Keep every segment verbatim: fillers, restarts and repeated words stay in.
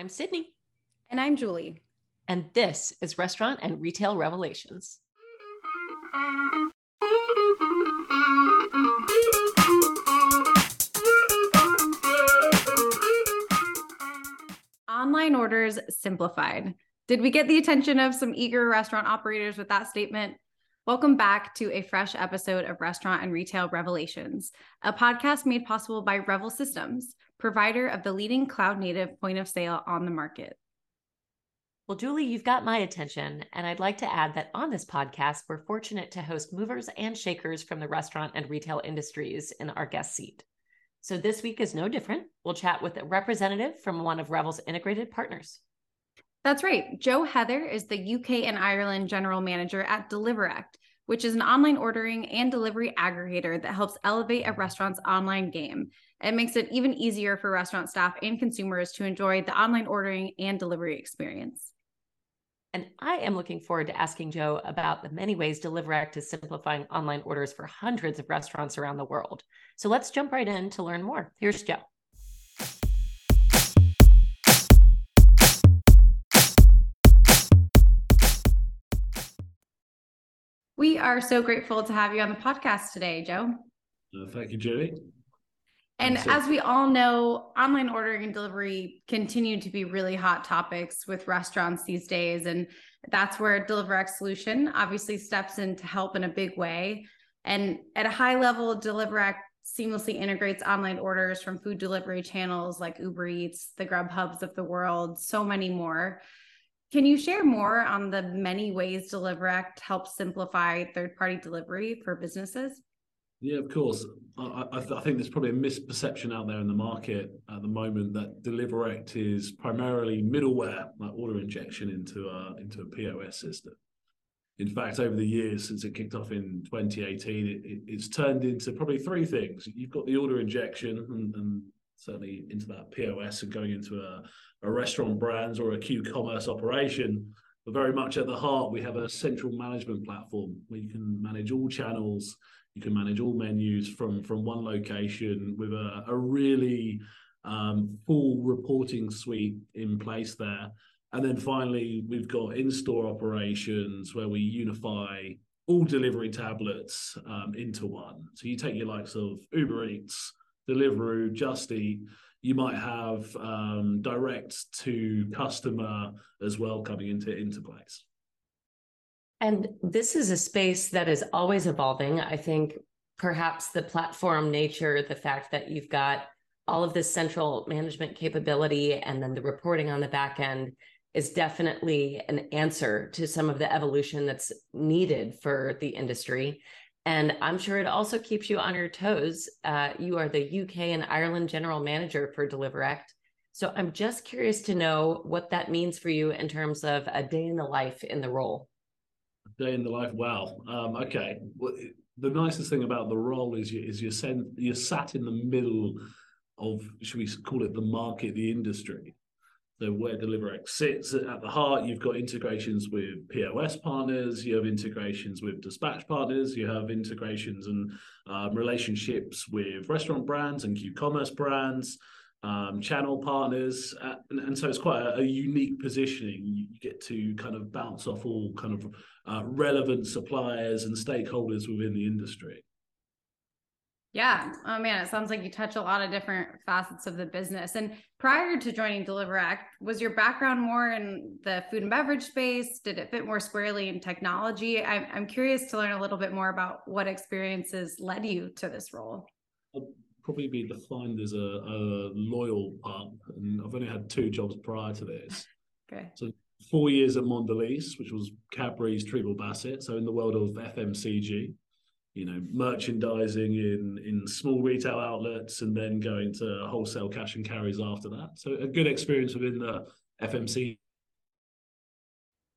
I'm Sydney. And I'm Julie. And this is Restaurant and Retail Revelations. Online orders simplified. Did we get the attention of some eager restaurant operators with that statement? Welcome back to a fresh episode of Restaurant and Retail Revelations, a podcast made possible by Revel Systems, provider of the leading cloud-native point of sale on the market. Well, Julie, you've got my attention, and I'd like to add that on this podcast, we're fortunate to host movers and shakers from the restaurant and retail industries in our guest seat. So this week is no different. We'll chat with a representative from one of Revel's integrated partners. That's right. Joe Heather is the U K and Ireland general manager at Deliverect, which is an online ordering and delivery aggregator that helps elevate a restaurant's online game. It makes it even easier for restaurant staff and consumers to enjoy the online ordering and delivery experience. And I am looking forward to asking Joe about the many ways Deliverect is simplifying online orders for hundreds of restaurants around the world. So let's jump right in to learn more. Here's Joe. We are so grateful to have you on the podcast today, Joe. Uh, thank you, Julie. And as we all know, online ordering and delivery continue to be really hot topics with restaurants these days. And that's where Deliverect solution obviously steps in to help in a big way. And at a high level, Deliverect seamlessly integrates online orders from food delivery channels like Uber Eats, the Grubhubs of the world, so many more. Can you share more on the many ways Deliverect helps simplify third-party delivery for businesses? Yeah, of course. I, I, th- I think there's probably a misperception out there in the market at the moment that Deliverect is primarily middleware, like order injection into a, into a P O S system. In fact, over the years since it kicked off in twenty eighteen, it, it, it's turned into probably three things. You've got the order injection and, and certainly into that P O S and going into a, a restaurant brands or a Q-commerce operation. But very much at the heart, we have a central management platform where you can manage all channels, you can manage all menus from, from one location with a, a really um, full reporting suite in place there. And then finally, we've got in-store operations where we unify all delivery tablets um, into one. So you take your likes of Uber Eats, Deliveroo, Justy, you might have um, direct to customer as well coming into, into place. And this is a space that is always evolving. I think perhaps the platform nature, the fact that you've got all of this central management capability and then the reporting on the back end is definitely an answer to some of the evolution that's needed for the industry. And I'm sure it also keeps you on your toes. Uh, you are the U K and Ireland general manager for Deliverect. So I'm just curious to know what that means for you in terms of a day in the life in the role. A day in the life. Wow. Um, okay. Well, the nicest thing about the role is, you, is you're, sent, you're sat in the middle of, should we call it the market, the industry. So where Deliverect sits at the heart, you've got integrations with P O S partners, you have integrations with dispatch partners, you have integrations and um, relationships with restaurant brands and Q-commerce brands, um, channel partners. Uh, and, and so it's quite a, a unique positioning. You get to kind of bounce off all kind of uh, relevant suppliers and stakeholders within the industry. Yeah. Oh man, it sounds like you touch a lot of different facets of the business. And prior to joining Deliverect, was your background more in the food and beverage space? Did it fit more squarely in technology? I'm, I'm curious to learn a little bit more about what experiences led you to this role. I'd probably be defined as a, a loyal pup, and I've only had two jobs prior to this. Okay. So four years at Mondelez, which was Cadbury's Treeville Bassett. So in the world of F M C G. You know, merchandising in, in small retail outlets and then going to wholesale cash and carries after that. So a good experience within the F M C.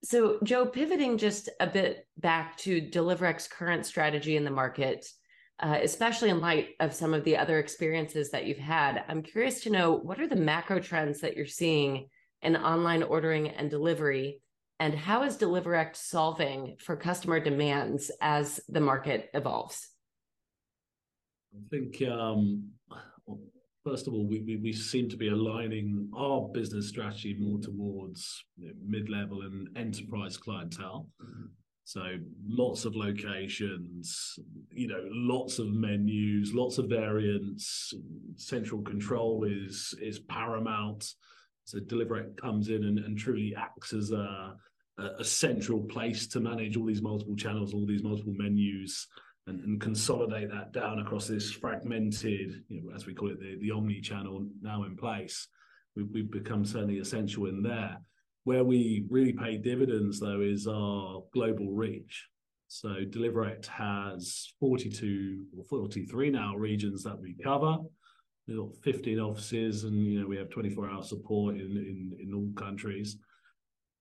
So Joe, pivoting just a bit back to Deliverect's current strategy in the market, uh, especially in light of some of the other experiences that you've had, I'm curious to know, what are the macro trends that you're seeing in online ordering and delivery? And how is Deliverect solving for customer demands as the market evolves? I think um, First of all, we, we, we seem to be aligning our business strategy more towards you know, mid-level and enterprise clientele. Mm-hmm. So lots of locations, you know, lots of menus, lots of variants. Central control is is paramount. So Deliverect comes in and, and truly acts as a, a central place to manage all these multiple channels, all these multiple menus, and, and consolidate that down across this fragmented, you know, as we call it, the, the omni-channel now in place. We've, we've become certainly essential in there. Where we really pay dividends, though, is our global reach. So Deliverect has forty-two or forty-three now regions that we cover. We've got fifteen offices, and you know we have twenty-four hour support in, in, in all countries.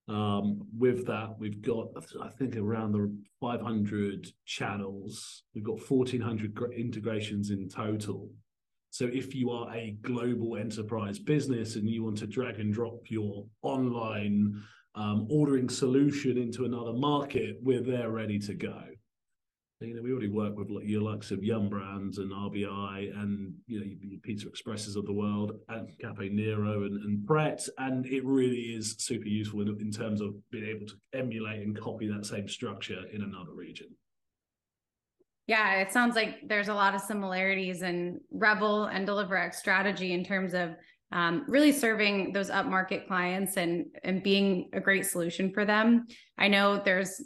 Um, with that, we've got, I think, around the five hundred channels. We've got fourteen hundred integrations in total. So if you are a global enterprise business and you want to drag and drop your online um, ordering solution into another market, we're there ready to go. You know, we already work with your likes of Yum Brands and R B I and you know your Pizza Expresses of the world and Cafe Nero and, and Pret, and it really is super useful in, in terms of being able to emulate and copy that same structure in another region. Yeah, it sounds like there's a lot of similarities in Revel and Deliverect strategy in terms of um, really serving those upmarket clients and, and being a great solution for them. I know there's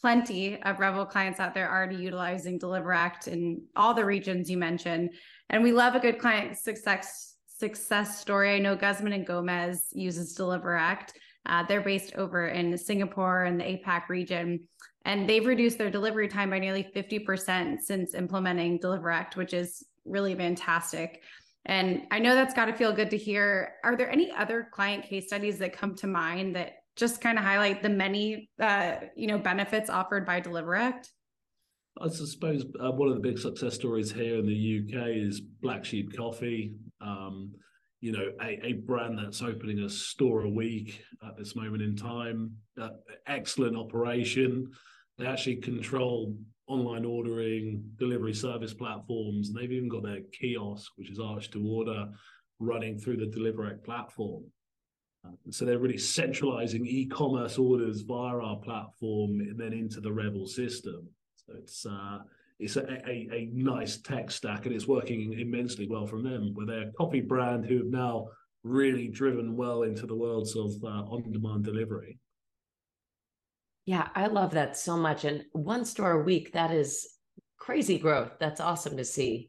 plenty of Revel clients out there already utilizing Deliverect in all the regions you mentioned. And we love a good client success success story. I know Guzman and Gomez uses Deliverect. Uh, they're based over in Singapore and the A PAC region. And they've reduced their delivery time by nearly fifty percent since implementing Deliverect, which is really fantastic. And I know that's got to feel good to hear. Are there any other client case studies that come to mind that just kind of highlight the many uh, you know, benefits offered by Deliverect? I suppose uh, one of the big success stories here in the U K is Black Sheep Coffee. Um, you know, a, a brand that's opening a store a week at this moment in time. Uh, excellent operation. They actually control online ordering, delivery service platforms, and they've even got their kiosk, which is Arch to Order, running through the Deliverect platform. Uh, so they're really centralizing e-commerce orders via our platform and then into the Revel system. So it's uh, it's a, a, a nice tech stack, and it's working immensely well from them, where they're a coffee brand who have now really driven well into the worlds of uh, on-demand delivery. Yeah, I love that so much. And one store a week, that is crazy growth. That's awesome to see.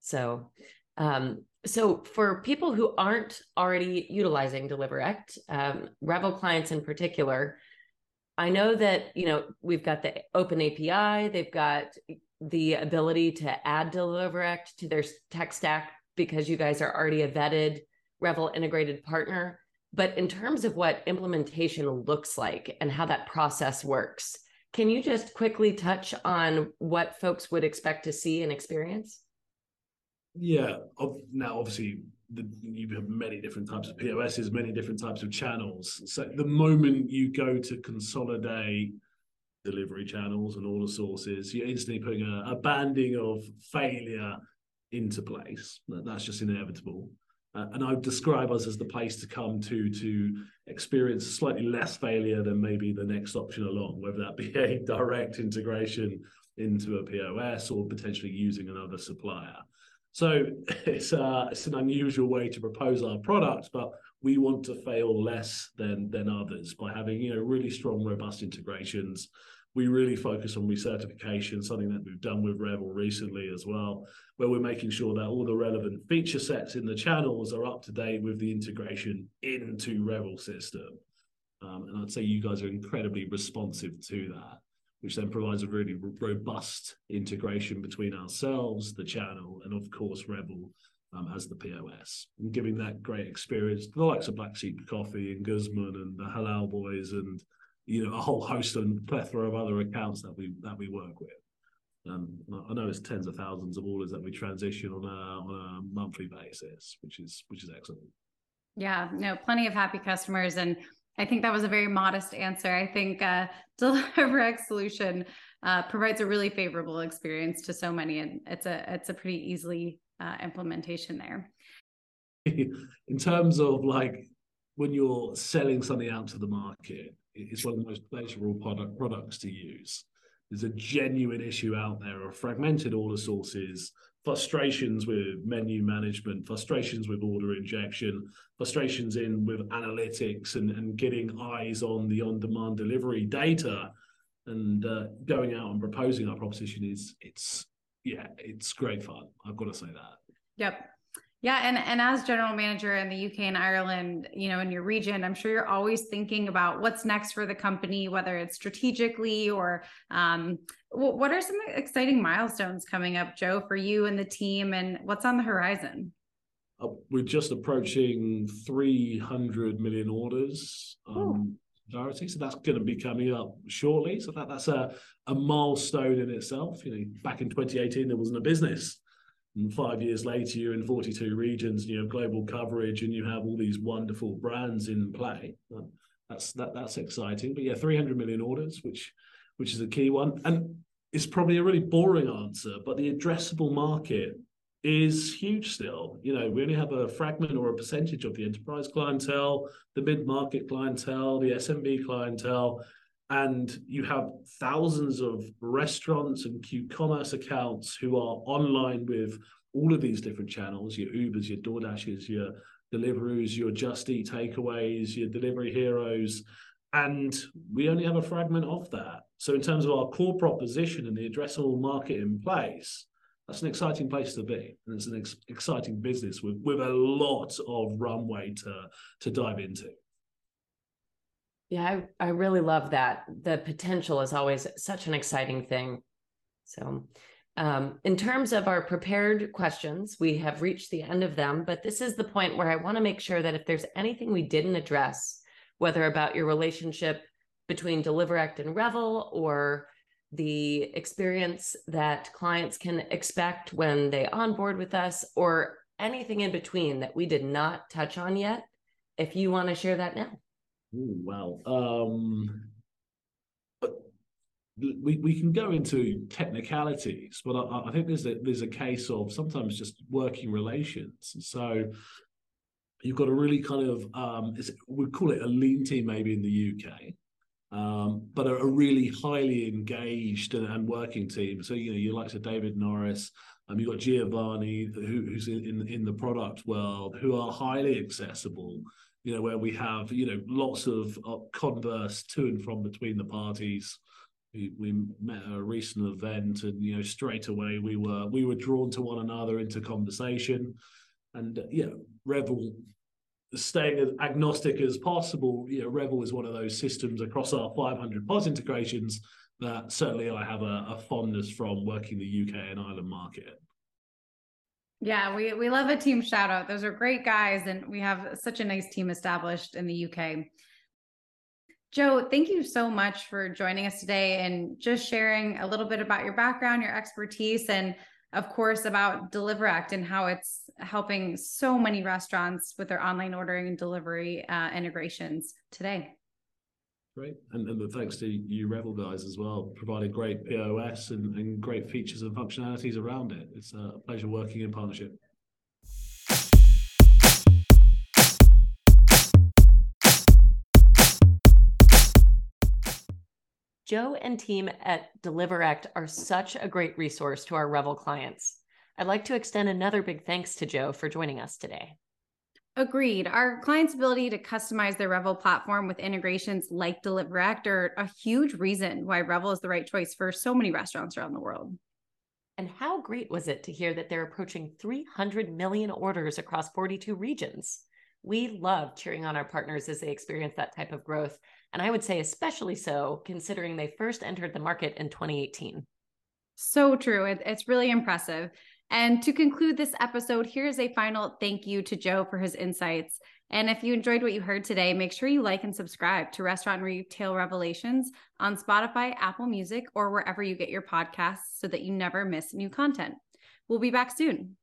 So, um, so for people who aren't already utilizing Deliverect, um, Revel clients in particular, I know that, you know, we've got the open A P I, they've got the ability to add Deliverect to their tech stack because you guys are already a vetted Revel integrated partner. But in terms of what implementation looks like and how that process works, can you just quickly touch on what folks would expect to see and experience? Yeah. Now, obviously, the, you have many different types of P O Ss, many different types of channels. So the moment you go to consolidate delivery channels and order sources, you're instantly putting a, a banding of failure into place. That's just inevitable. Uh, and I would describe us as the place to come to to experience slightly less failure than maybe the next option along, whether that be a direct integration into a P O S or potentially using another supplier. So it's, uh, it's an unusual way to propose our product, but we want to fail less than, than others by having you know really strong, robust integrations. We really focus on recertification, something that we've done with Revel recently as well, where we're making sure that all the relevant feature sets in the channels are up to date with the integration into Revel system. Um, and I'd say you guys are incredibly responsive to that, which then provides a really robust integration between ourselves, the channel, and of course Revel um, as the P O S. And giving that great experience to the likes of Black Sheep Coffee and Guzman and the Halal Boys and you know, a whole host and plethora of other accounts that we that we work with. Um, I know it's tens of thousands of orders that we transition on a on a monthly basis, which is which is excellent. Yeah, no, plenty of happy customers, and I think that was a very modest answer. I think uh, Deliverect solution uh, provides a really favorable experience to so many, and it's a it's a pretty easy uh, implementation there. in terms of like when you're selling something out to the market, it's one of the most pleasurable product products to use. There's a genuine issue out there of fragmented order sources, frustrations with menu management, frustrations with order injection, frustrations in with analytics and, and getting eyes on the on-demand delivery data, and uh, going out and proposing our proposition is, it's, yeah, it's great fun. I've got to say that. Yep. Yeah. And, and as general manager in the U K and Ireland, you know, in your region, I'm sure you're always thinking about what's next for the company, whether it's strategically or um, what are some exciting milestones coming up, Joe, for you and the team, and what's on the horizon? Uh, we're just approaching three hundred million orders. Um, so that's going to be coming up shortly. So that, that's a, a milestone in itself. You know, back in twenty eighteen, there wasn't a business. And five years later, you're in forty-two regions, and you have global coverage, and you have all these wonderful brands in play. That's that, that's exciting. But yeah, three hundred million orders, which which is a key one. And it's probably a really boring answer, but the addressable market is huge still. You know, we only have a fragment or a percentage of the enterprise clientele, the mid-market clientele, the S M B clientele, and you have thousands of restaurants and Q-commerce accounts who are online with all of these different channels, your Ubers, your DoorDashes, your Deliveroos, your Just Eat Takeaways, your Delivery Heroes, and we only have a fragment of that. So in terms of our core proposition and the addressable market in place, that's an exciting place to be, and it's an ex exciting business with, with a lot of runway to, to dive into. Yeah, I, I really love that. The potential is always such an exciting thing. So um, in terms of our prepared questions, we have reached the end of them, but this is the point where I want to make sure that if there's anything we didn't address, whether about your relationship between Deliverect and Revel, or the experience that clients can expect when they onboard with us, or anything in between that we did not touch on yet, if you want to share that now. Ooh, well, um, we we can go into technicalities, but I, I think there's a, there's a case of sometimes just working relations. So you've got a really kind of um, we call it a lean team, maybe in the U K, um, but a, a really highly engaged and, and working team. So you know, you like to David Norris. Um, you've got Giovanni, who, who's in, in in the product world, who are highly accessible. You know, where we have, you know, lots of uh, converse to and from between the parties. We, we met at a recent event, and, you know, straight away we were we were drawn to one another into conversation. And, uh, you know, Revel, staying as agnostic as possible, you know, Revel is one of those systems across our five hundred POS integrations that certainly I have a, a fondness from working the U K and Ireland market. Yeah, we, we love a team shout out. Those are great guys, and we have such a nice team established in the U K. Joe, thank you so much for joining us today and just sharing a little bit about your background, your expertise, and of course about Deliverect and how it's helping so many restaurants with their online ordering and delivery uh, integrations today. Great, and, and thanks to you Revel guys as well, providing great P O S and, and great features and functionalities around it. It's a pleasure working in partnership. Joe and team at Deliverect are such a great resource to our Revel clients. I'd like to extend another big thanks to Joe for joining us today. Agreed. Our clients' ability to customize their Revel platform with integrations like Deliverect are a huge reason why Revel is the right choice for so many restaurants around the world. And how great was it to hear that they're approaching three hundred million orders across forty-two regions? We love cheering on our partners as they experience that type of growth. And I would say especially so, considering they first entered the market in twenty eighteen. So true. It, it's really impressive. And to conclude this episode, here's a final thank you to Joe for his insights. And if you enjoyed what you heard today, make sure you like and subscribe to Restaurant Retail Revelations on Spotify, Apple Music, or wherever you get your podcasts so that you never miss new content. We'll be back soon.